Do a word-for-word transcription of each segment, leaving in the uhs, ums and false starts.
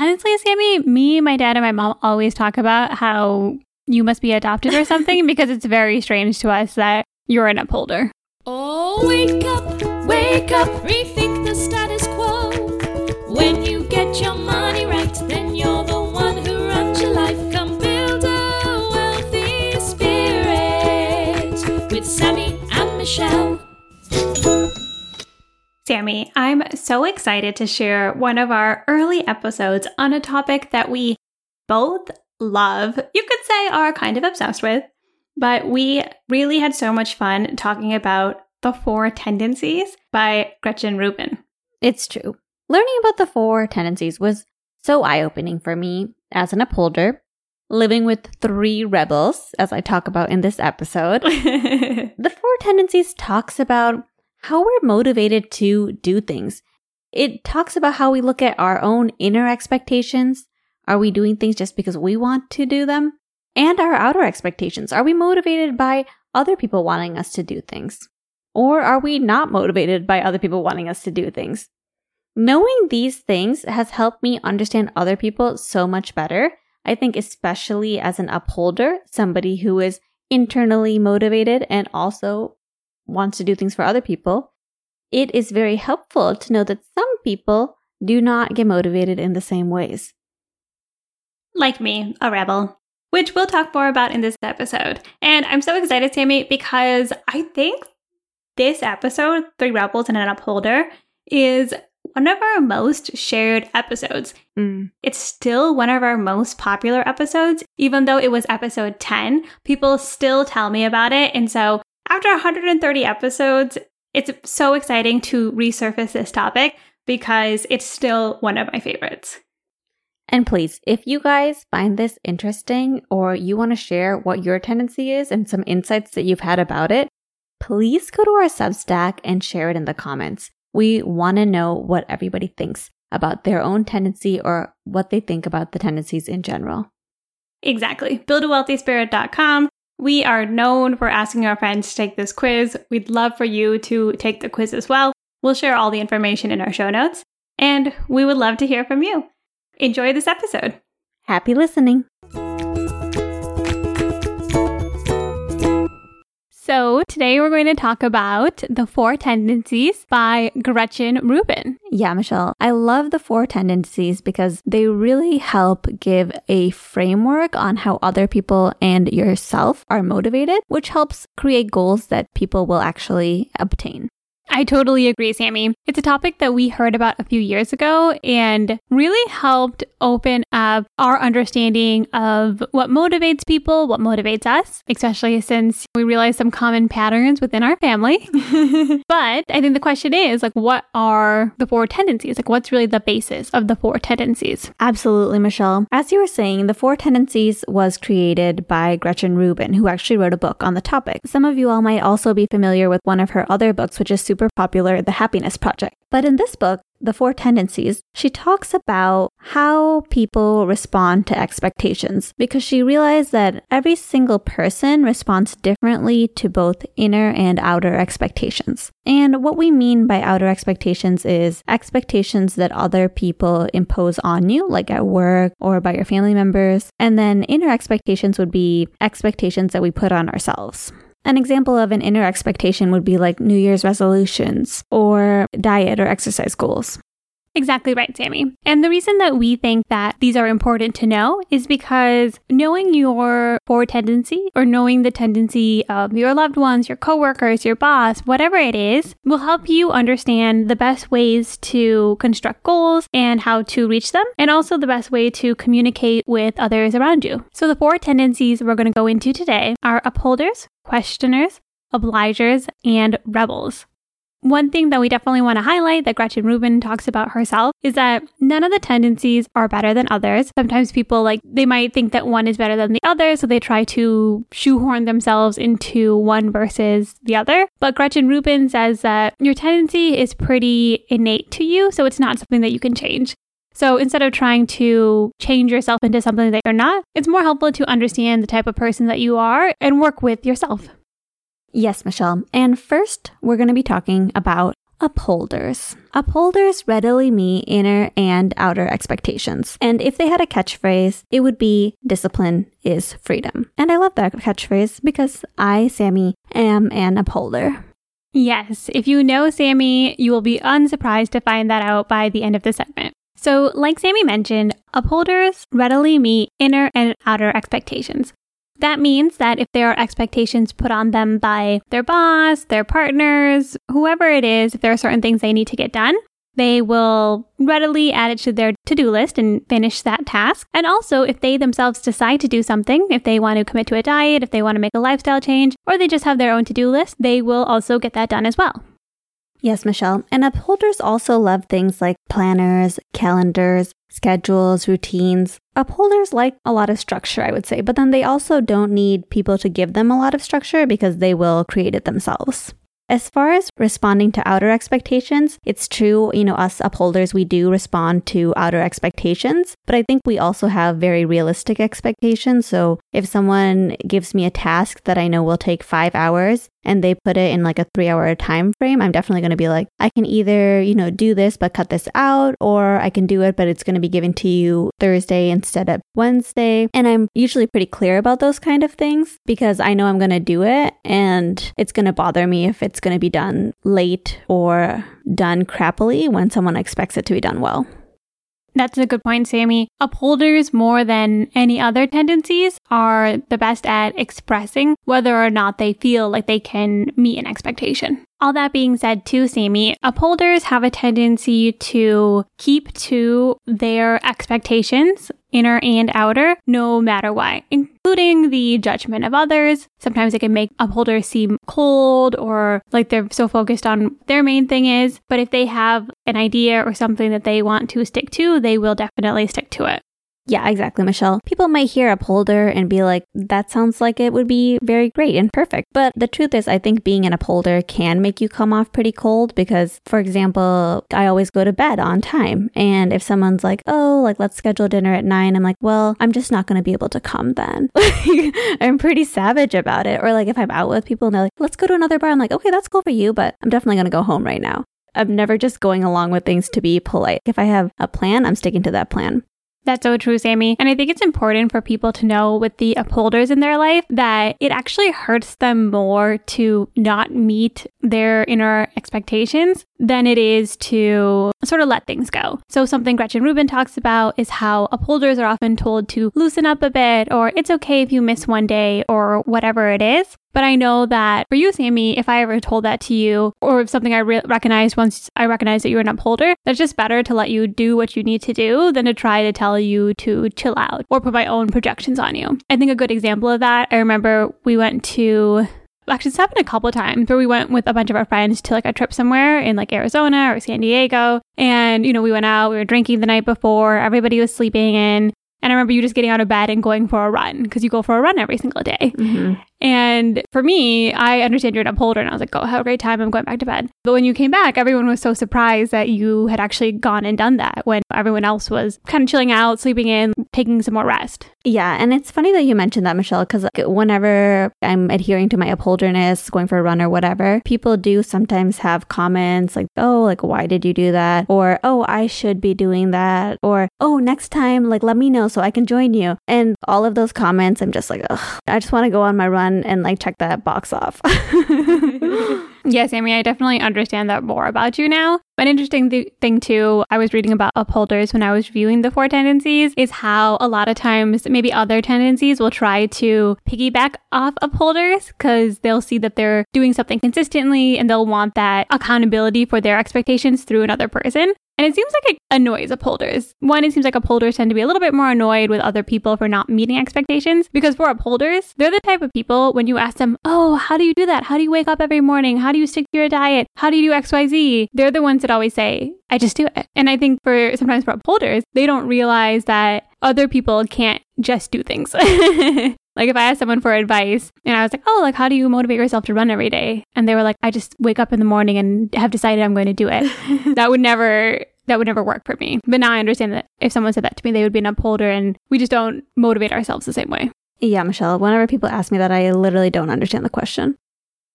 honestly, Sammie, me, my dad, and my mom always talk about how you must be adopted or something because it's very strange to us that you're an upholder. Oh, wake up, wake up, rethink the status quo. When you get your money right, then you're the one who runs your life. Come build a wealthy spirit with Sammie and Michelle. Sammie, I'm so excited to share one of our early episodes on a topic that we both love, you could say are kind of obsessed with, but we really had so much fun talking about The Four Tendencies by Gretchen Rubin. It's true. Learning about The Four Tendencies was so eye-opening for me as an upholder, living with three rebels, as I talk about in this episode. The Four Tendencies talks about how we're motivated to do things. It talks about how we look at our own inner expectations. Are we doing things just because we want to do them? And our outer expectations. Are we motivated by other people wanting us to do things? Or are we not motivated by other people wanting us to do things? Knowing these things has helped me understand other people so much better. I think especially as an upholder, somebody who is internally motivated and also wants to do things for other people, it is very helpful to know that some people do not get motivated in the same ways. Like me, a rebel, which we'll talk more about in this episode. And I'm so excited, Sammie, because I think this episode, Three Rebels and an Upholder, is one of our most shared episodes. Mm. It's still one of our most popular episodes, even though it was episode ten. People still tell me about it. And so after one hundred thirty episodes, it's so exciting to resurface this topic because it's still one of my favorites. And please, if you guys find this interesting or you want to share what your tendency is and some insights that you've had about it, please go to our Substack and share it in the comments. We want to know what everybody thinks about their own tendency or what they think about the tendencies in general. Exactly. build a wealthy spirit dot com. We are known for asking our friends to take this quiz. We'd love for you to take the quiz as well. We'll share all the information in our show notes, and we would love to hear from you. Enjoy this episode. Happy listening. So today we're going to talk about The Four Tendencies by Gretchen Rubin. Yeah, Michelle, I love The Four Tendencies because they really help give a framework on how other people and yourself are motivated, which helps create goals that people will actually obtain. I totally agree, Sammie. It's a topic that we heard about a few years ago and really helped open up our understanding of what motivates people, what motivates us, especially since we realized some common patterns within our family. But I think the question is, like, what are the four tendencies? Like, what's really the basis of the four tendencies? Absolutely, Michelle. As you were saying, the Four Tendencies was created by Gretchen Rubin, who actually wrote a book on the topic. Some of you all might also be familiar with one of her other books, which is super popular, The Happiness Project. But in this book, The Four Tendencies, she talks about how people respond to expectations because she realized that every single person responds differently to both inner and outer expectations. And what we mean by outer expectations is expectations that other people impose on you, like at work or by your family members. And then inner expectations would be expectations that we put on ourselves. An example of an inner expectation would be like New Year's resolutions or diet or exercise goals. Exactly right, Sammie. And the reason that we think that these are important to know is because knowing your four tendency or knowing the tendency of your loved ones, your coworkers, your boss, whatever it is, will help you understand the best ways to construct goals and how to reach them, and also the best way to communicate with others around you. So the four tendencies we're going to go into today are upholders, questioners, obligers, and rebels. One thing that we definitely want to highlight that Gretchen Rubin talks about herself is that none of the tendencies are better than others. Sometimes people, like, they might think that one is better than the other, so they try to shoehorn themselves into one versus the other. But Gretchen Rubin says that your tendency is pretty innate to you, so it's not something that you can change. So instead of trying to change yourself into something that you're not, it's more helpful to understand the type of person that you are and work with yourself. Yes, Michelle. And first, we're going to be talking about Upholders. Upholders readily meet inner and outer expectations. And if they had a catchphrase, it would be discipline is freedom. And I love that catchphrase because I, Sammie, am an upholder. Yes, if you know Sammie, you will be unsurprised to find that out by the end of the segment. So, like Sammie mentioned, upholders readily meet inner and outer expectations. That means that if there are expectations put on them by their boss, their partners, whoever it is, if there are certain things they need to get done, they will readily add it to their to-do list and finish that task. And also, if they themselves decide to do something, if they want to commit to a diet, if they want to make a lifestyle change, or they just have their own to-do list, they will also get that done as well. Yes, Michelle. And upholders also love things like planners, calendars, schedules, routines. Upholders like a lot of structure, I would say, but then they also don't need people to give them a lot of structure because they will create it themselves. As far as responding to outer expectations, it's true, you know, us upholders, we do respond to outer expectations, but I think we also have very realistic expectations. So if someone gives me a task that I know will take five hours and they put it in like a three hour time frame, I'm definitely going to be like, I can either, you know, do this, but cut this out, or I can do it, but it's going to be given to you Thursday instead of Wednesday. And I'm usually pretty clear about those kind of things because I know I'm going to do it and it's going to bother me if it's going to be done late or done crappily when someone expects it to be done well. That's a good point, Sammie. Upholders, more than any other tendencies, are the best at expressing whether or not they feel like they can meet an expectation. All that being said too, Sammie, upholders have a tendency to keep to their expectations, inner and outer, no matter what, including the judgment of others. Sometimes it can make upholders seem cold or like they're so focused on their main thing is, but if they have an idea or something that they want to stick to, they will definitely stick to it. Yeah, exactly, Michelle. People might hear upholder and be like, that sounds like it would be very great and perfect. But the truth is, I think being an upholder can make you come off pretty cold because, for example, I always go to bed on time. And if someone's like, oh, like, let's schedule dinner at nine, I'm like, well, I'm just not going to be able to come then. I'm pretty savage about it. Or like if I'm out with people and they're like, let's go to another bar. I'm like, okay, that's cool for you, but I'm definitely going to go home right now. I'm never just going along with things to be polite. If I have a plan, I'm sticking to that plan. That's so true, Sammie. And I think it's important for people to know with the upholders in their life that it actually hurts them more to not meet their inner expectations than it is to sort of let things go. So something Gretchen Rubin talks about is how upholders are often told to loosen up a bit, or it's okay if you miss one day or whatever it is. But I know that for you, Sammie, if I ever told that to you, or if something I re- recognized once I recognized that you were an upholder, that's just better to let you do what you need to do than to try to tell you to chill out or put my own projections on you. I think a good example of that, I remember we went to... Actually, it's happened a couple of times where we went with a bunch of our friends to like a trip somewhere in like Arizona or San Diego. And, you know, we went out, we were drinking the night before, everybody was sleeping in. And I remember you just getting out of bed and going for a run because you go for a run every single day. Mm-hmm. And for me, I understand you're an upholder. And I was like, oh, have a great time. I'm going back to bed. But when you came back, everyone was so surprised that you had actually gone and done that when everyone else was kind of chilling out, sleeping in, taking some more rest. Yeah. And it's funny that you mentioned that, Michelle, because whenever I'm adhering to my upholderness, going for a run or whatever, people do sometimes have comments like, oh, like, why did you do that? Or, oh, I should be doing that. Or, oh, next time, like, let me know so I can join you. And all of those comments, I'm just like, ugh, I just want to go on my run and like check that box off. Yes, Sammie, I definitely understand that more about you now. An interesting th- thing too, I was reading about upholders when I was reviewing the four tendencies, is how a lot of times maybe other tendencies will try to piggyback off upholders because they'll see that they're doing something consistently and they'll want that accountability for their expectations through another person. And it seems like it annoys upholders. One, it seems like upholders tend to be a little bit more annoyed with other people for not meeting expectations, because for upholders, they're the type of people when you ask them, oh, how do you do that? How do you wake up every morning? How do you stick to your diet? How do you do X, Y, Z? They're the ones that always say, I just do it. And I think for sometimes for upholders, they don't realize that other people can't just do things. Like if I asked someone for advice and I was like, oh, like, how do you motivate yourself to run every day? And they were like, I just wake up in the morning and have decided I'm going to do it. That would never, that would never work for me. But now I understand that if someone said that to me, they would be an upholder, and we just don't motivate ourselves the same way. Yeah, Michelle, whenever people ask me that, I literally don't understand the question.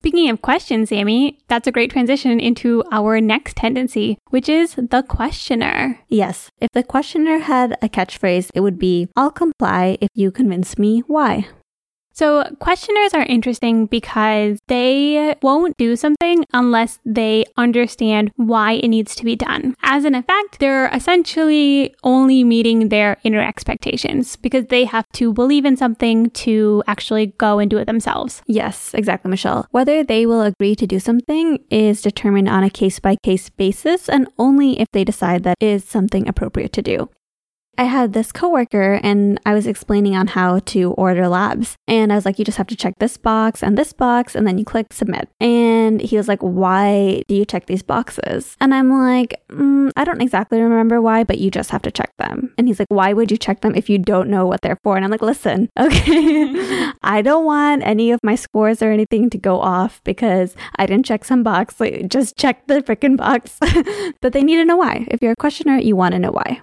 Speaking of questions, Sammie, that's a great transition into our next tendency, which is the questioner. Yes. If the questioner had a catchphrase, it would be, I'll comply if you convince me why. So questioners are interesting because they won't do something unless they understand why it needs to be done. As an effect, they're essentially only meeting their inner expectations because they have to believe in something to actually go and do it themselves. Yes, exactly, Michelle. Whether they will agree to do something is determined on a case-by-case basis and only if they decide that it is something appropriate to do. I had this coworker and I was explaining on how to order labs. And I was like, you just have to check this box and this box and then you click submit. And he was like, why do you check these boxes? And I'm like, mm, I don't exactly remember why, but you just have to check them. And he's like, why would you check them if you don't know what they're for? And I'm like, listen, okay, I don't want any of my scores or anything to go off because I didn't check some box. Like, just check the freaking box. But they need to know why. If you're a questioner, you want to know why.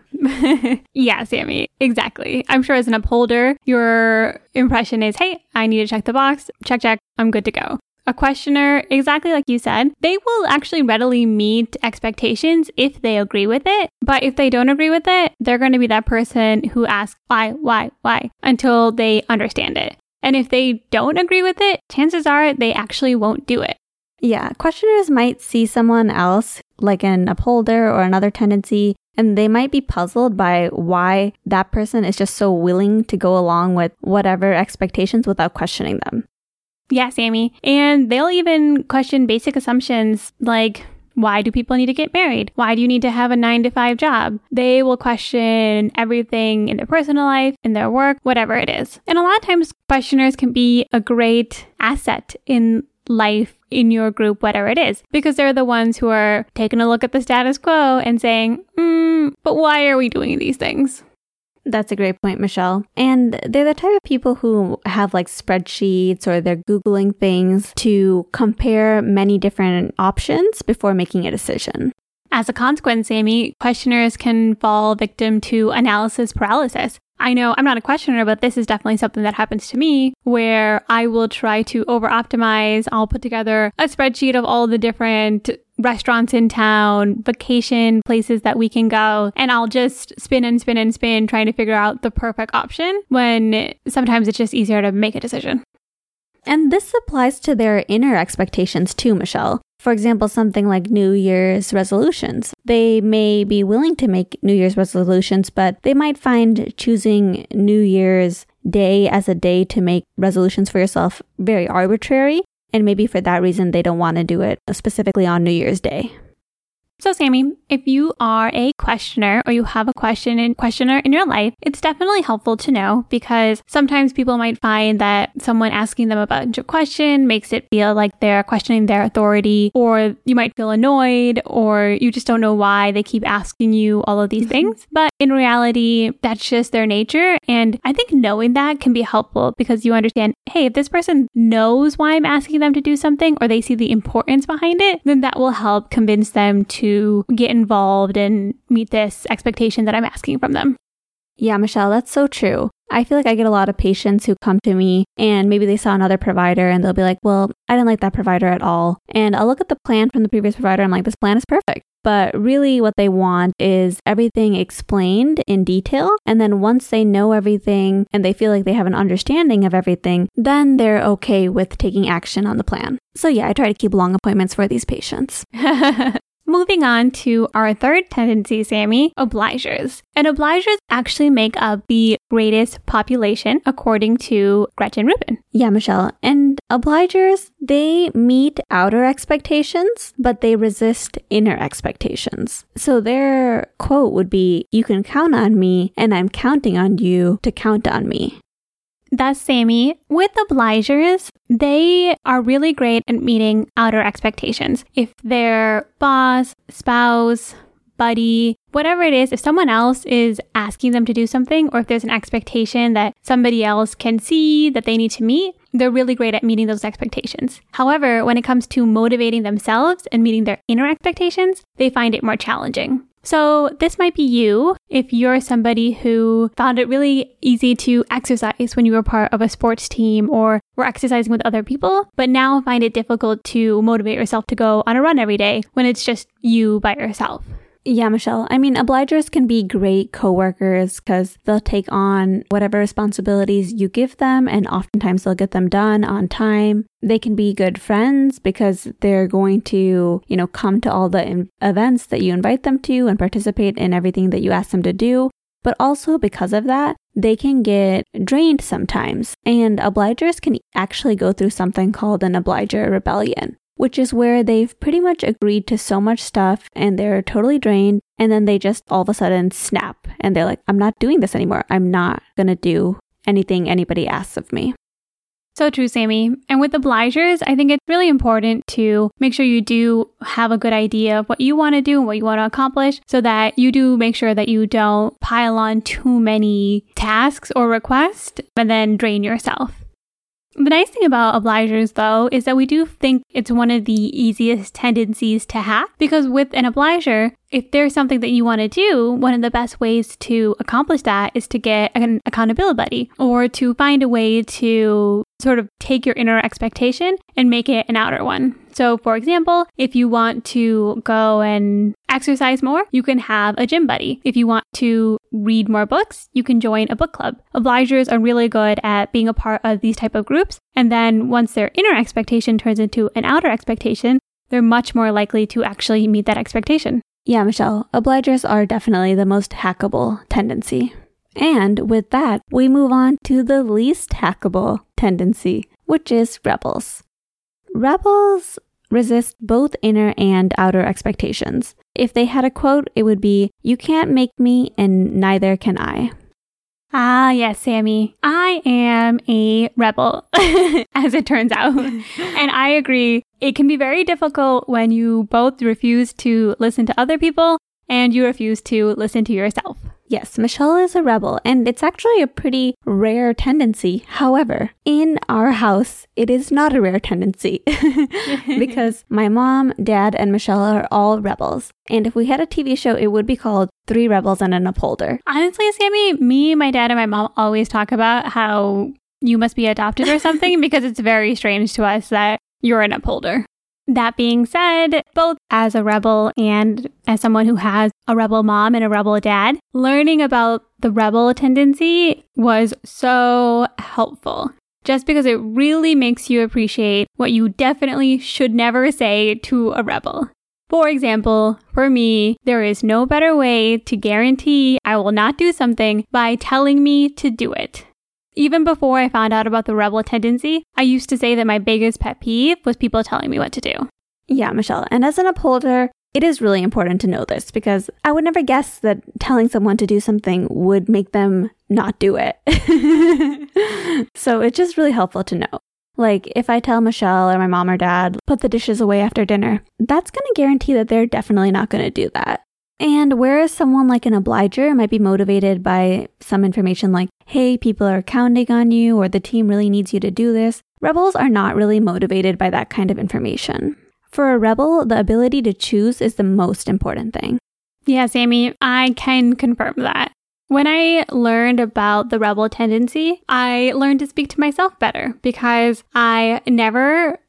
Yeah, Sammie, exactly. I'm sure as an upholder, your impression is, hey, I need to check the box. Check, check. I'm good to go. A questioner, exactly like you said, they will actually readily meet expectations if they agree with it. But if they don't agree with it, they're going to be that person who asks why, why, why until they understand it. And if they don't agree with it, chances are they actually won't do it. Yeah, questioners might see someone else, like an upholder or another tendency, and they might be puzzled by why that person is just so willing to go along with whatever expectations without questioning them. Yeah, Sammie. And they'll even question basic assumptions like, why do people need to get married? Why do you need to have a nine to five job? They will question everything in their personal life, in their work, whatever it is. And a lot of times questioners can be a great asset in life, in your group, whatever it is, because they're the ones who are taking a look at the status quo and saying, mm, but why are we doing these things? That's a great point, Michelle. And they're the type of people who have like spreadsheets or they're Googling things to compare many different options before making a decision. As a consequence, Sammie, questioners can fall victim to analysis paralysis. I know I'm not a questioner, but this is definitely something that happens to me where I will try to over-optimize. I'll put together a spreadsheet of all the different restaurants in town, vacation places that we can go, and I'll just spin and spin and spin trying to figure out the perfect option when sometimes it's just easier to make a decision. And this applies to their inner expectations too, Michelle. For example, something like New Year's resolutions. They may be willing to make New Year's resolutions, but they might find choosing New Year's Day as a day to make resolutions for yourself very arbitrary. And maybe for that reason, they don't want to do it specifically on New Year's Day. So, Sammie, if you are a questioner or you have a question and questioner in your life, it's definitely helpful to know because sometimes people might find that someone asking them a bunch of questions makes it feel like they're questioning their authority, or you might feel annoyed, or you just don't know why they keep asking you all of these things. But in reality, that's just their nature. And I think knowing that can be helpful because you understand, hey, if this person knows why I'm asking them to do something or they see the importance behind it, then that will help convince them to get involved and meet this expectation that I'm asking from them. Yeah, Michelle, that's so true. I feel like I get a lot of patients who come to me and maybe they saw another provider and they'll be like, well, I didn't like that provider at all. And I'll look at the plan from the previous provider. I'm like, this plan is perfect. But really what they want is everything explained in detail. And then once they know everything and they feel like they have an understanding of everything, then they're okay with taking action on the plan. So yeah, I try to keep long appointments for these patients. Moving on to our third tendency, Sammie, obligers. And obligers actually make up the greatest population, according to Gretchen Rubin. Yeah, Michelle. And obligers, they meet outer expectations, but they resist inner expectations. So their quote would be, you can count on me, and I'm counting on you to count on me. Thus, Sammie, with obligers, they are really great at meeting outer expectations. If their boss, spouse, buddy, whatever it is, if someone else is asking them to do something, or if there's an expectation that somebody else can see that they need to meet, they're really great at meeting those expectations. However, when it comes to motivating themselves and meeting their inner expectations, they find it more challenging. So this might be you if you're somebody who found it really easy to exercise when you were part of a sports team or were exercising with other people, but now find it difficult to motivate yourself to go on a run every day when it's just you by yourself. Yeah, Michelle. I mean, obligers can be great coworkers because they'll take on whatever responsibilities you give them, and oftentimes they'll get them done on time. They can be good friends because they're going to, you know, come to all the in- events that you invite them to and participate in everything that you ask them to do. But also because of that, they can get drained sometimes. And obligers can actually go through something called an obliger rebellion, which is where they've pretty much agreed to so much stuff and they're totally drained, and then they just all of a sudden snap and they're like, I'm not doing this anymore. I'm not going to do anything anybody asks of me. So true, Sammie. And with obligers, I think it's really important to make sure you do have a good idea of what you want to do and what you want to accomplish, so that you do make sure that you don't pile on too many tasks or requests and then drain yourself. The nice thing about obligers, though, is that we do think it's one of the easiest tendencies to hack, because with an obliger, if there's something that you want to do, one of the best ways to accomplish that is to get an accountability buddy, or to find a way to sort of take your inner expectation and make it an outer one. So, for example, if you want to go and exercise more, you can have a gym buddy. If you want to read more books, you can join a book club. Obligers are really good at being a part of these type of groups. And then once their inner expectation turns into an outer expectation, they're much more likely to actually meet that expectation. Yeah, Michelle, obligers are definitely the most hackable tendency. And with that, we move on to the least hackable tendency, which is rebels. Rebels resist both inner and outer expectations. If they had a quote, it would be, "You can't make me and neither can I." Ah, yes, Sammie. I am a rebel, as it turns out. And I agree. It can be very difficult when you both refuse to listen to other people and you refuse to listen to yourself. Yes, Michelle is a rebel, and it's actually a pretty rare tendency. However, in our house, it is not a rare tendency because my mom, dad, and Michelle are all rebels. And if we had a T V show, it would be called Three Rebels and an Upholder. Honestly, Sammie, me, my dad, and my mom always talk about how you must be adopted or something because it's very strange to us that you're an upholder. That being said, both as a rebel and as someone who has a rebel mom and a rebel dad, learning about the rebel tendency was so helpful. Just because it really makes you appreciate what you definitely should never say to a rebel. For example, for me, there is no better way to guarantee I will not do something by telling me to do it. Even before I found out about the rebel tendency, I used to say that my biggest pet peeve was people telling me what to do. Yeah, Michelle. And as an upholder, it is really important to know this because I would never guess that telling someone to do something would make them not do it. So it's just really helpful to know. Like, if I tell Michelle or my mom or dad, put the dishes away after dinner, that's going to guarantee that they're definitely not going to do that. And whereas someone like an obliger might be motivated by some information like, hey, people are counting on you, or the team really needs you to do this, rebels are not really motivated by that kind of information. For a rebel, the ability to choose is the most important thing. Yeah, Sammie, I can confirm that. When I learned about the rebel tendency, I learned to speak to myself better because I never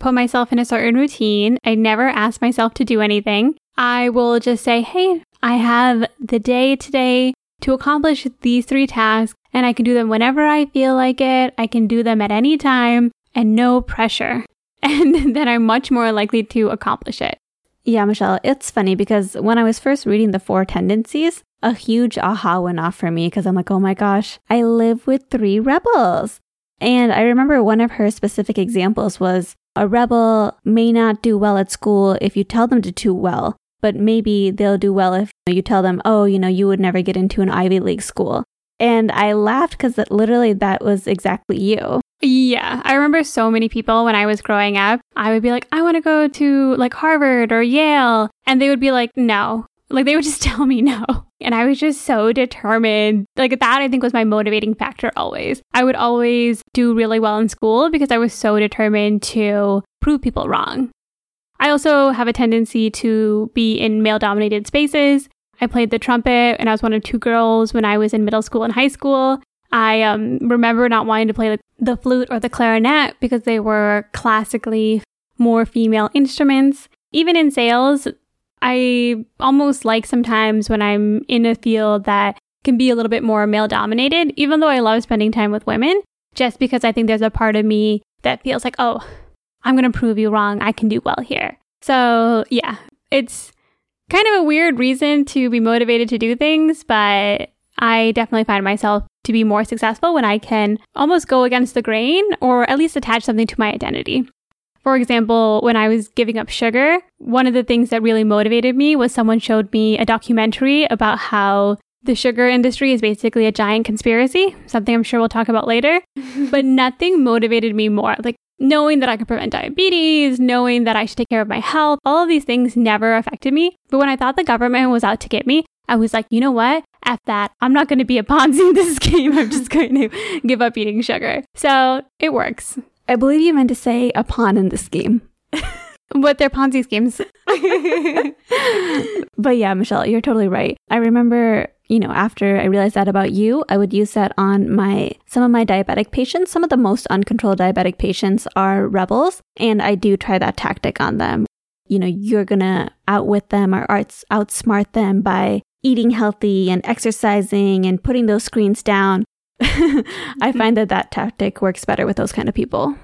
put myself in a certain routine. I never asked myself to do anything. I will just say, hey, I have the day today to accomplish these three tasks, and I can do them whenever I feel like it. I can do them at any time and no pressure. And then I'm much more likely to accomplish it. Yeah, Michelle, it's funny because when I was first reading The Four Tendencies, a huge aha went off for me because I'm like, oh my gosh, I live with three rebels. And I remember one of her specific examples was a rebel may not do well at school if you tell them to do well. But maybe they'll do well if you tell them, oh, you know, you would never get into an Ivy League school. And I laughed because that literally that was exactly you. Yeah. I remember so many people when I was growing up, I would be like, I want to go to like Harvard or Yale. And they would be like, no. Like they would just tell me no. And I was just so determined. Like that I think was my motivating factor always. I would always do really well in school because I was so determined to prove people wrong. I also have a tendency to be in male-dominated spaces. I played the trumpet, and I was one of two girls when I was in middle school and high school. I um, remember not wanting to play like, the flute or the clarinet because they were classically more female instruments. Even in sales, I almost like sometimes when I'm in a field that can be a little bit more male dominated, even though I love spending time with women, just because I think there's a part of me that feels like, oh, I'm going to prove you wrong. I can do well here. So yeah, it's kind of a weird reason to be motivated to do things, but I definitely find myself to be more successful when I can almost go against the grain or at least attach something to my identity. For example, when I was giving up sugar, one of the things that really motivated me was someone showed me a documentary about how the sugar industry is basically a giant conspiracy, something I'm sure we'll talk about later, but nothing motivated me more. Like knowing that I could prevent diabetes, knowing that I should take care of my health, all of these things never affected me. But when I thought the government was out to get me, I was like, you know what? F that. I'm not going to be a Ponzi in this game. I'm just going to give up eating sugar. So it works. I believe you meant to say a pawn in this game. But they're Ponzi schemes. But yeah, Michelle, you're totally right. I remember, you know, after I realized that about you, I would use that on my some of my diabetic patients. Some of the most uncontrolled diabetic patients are rebels. And I do try that tactic on them. You know, you're going to outwit them or outsmart them by eating healthy and exercising and putting those screens down. I find that that tactic works better with those kind of people.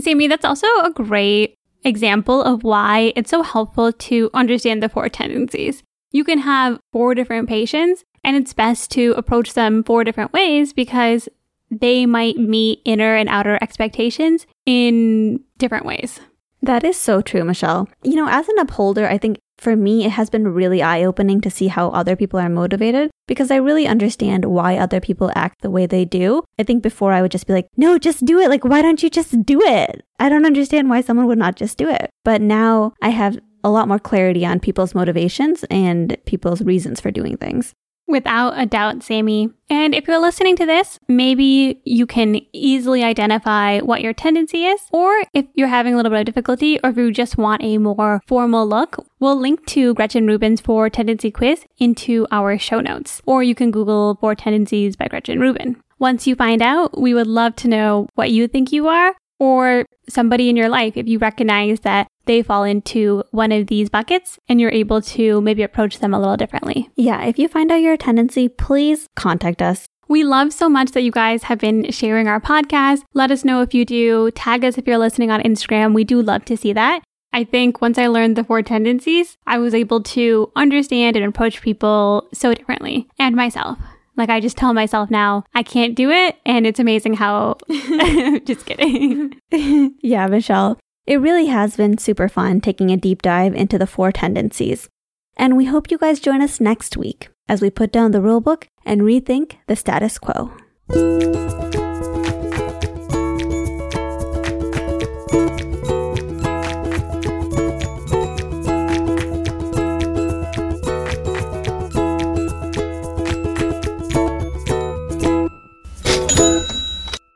Sammie, that's also a great example of why it's so helpful to understand the four tendencies. You can have four different patients, and it's best to approach them four different ways because they might meet inner and outer expectations in different ways. That is so true, Michelle. You know, as an upholder, I think for me, it has been really eye-opening to see how other people are motivated because I really understand why other people act the way they do. I think before I would just be like, no, just do it. Like, why don't you just do it? I don't understand why someone would not just do it. But now I have a lot more clarity on people's motivations and people's reasons for doing things. Without a doubt, Sammie. And if you're listening to this, maybe you can easily identify what your tendency is, or if you're having a little bit of difficulty, or if you just want a more formal look, we'll link to Gretchen Rubin's Four Tendency Quiz into our show notes, or you can Google Four Tendencies by Gretchen Rubin. Once you find out, we would love to know what you think you are, or somebody in your life, if you recognize that they fall into one of these buckets and you're able to maybe approach them a little differently. Yeah, if you find out your tendency, please contact us. We love so much that you guys have been sharing our podcast. Let us know if you do. Tag us if you're listening on Instagram. We do love to see that. I think once I learned the four tendencies, I was able to understand and approach people so differently, and myself. Like, I just tell myself now, I can't do it. And it's amazing how, just kidding. Yeah, Michelle. It really has been super fun taking a deep dive into the four tendencies. And we hope you guys join us next week as we put down the rule book and rethink the status quo.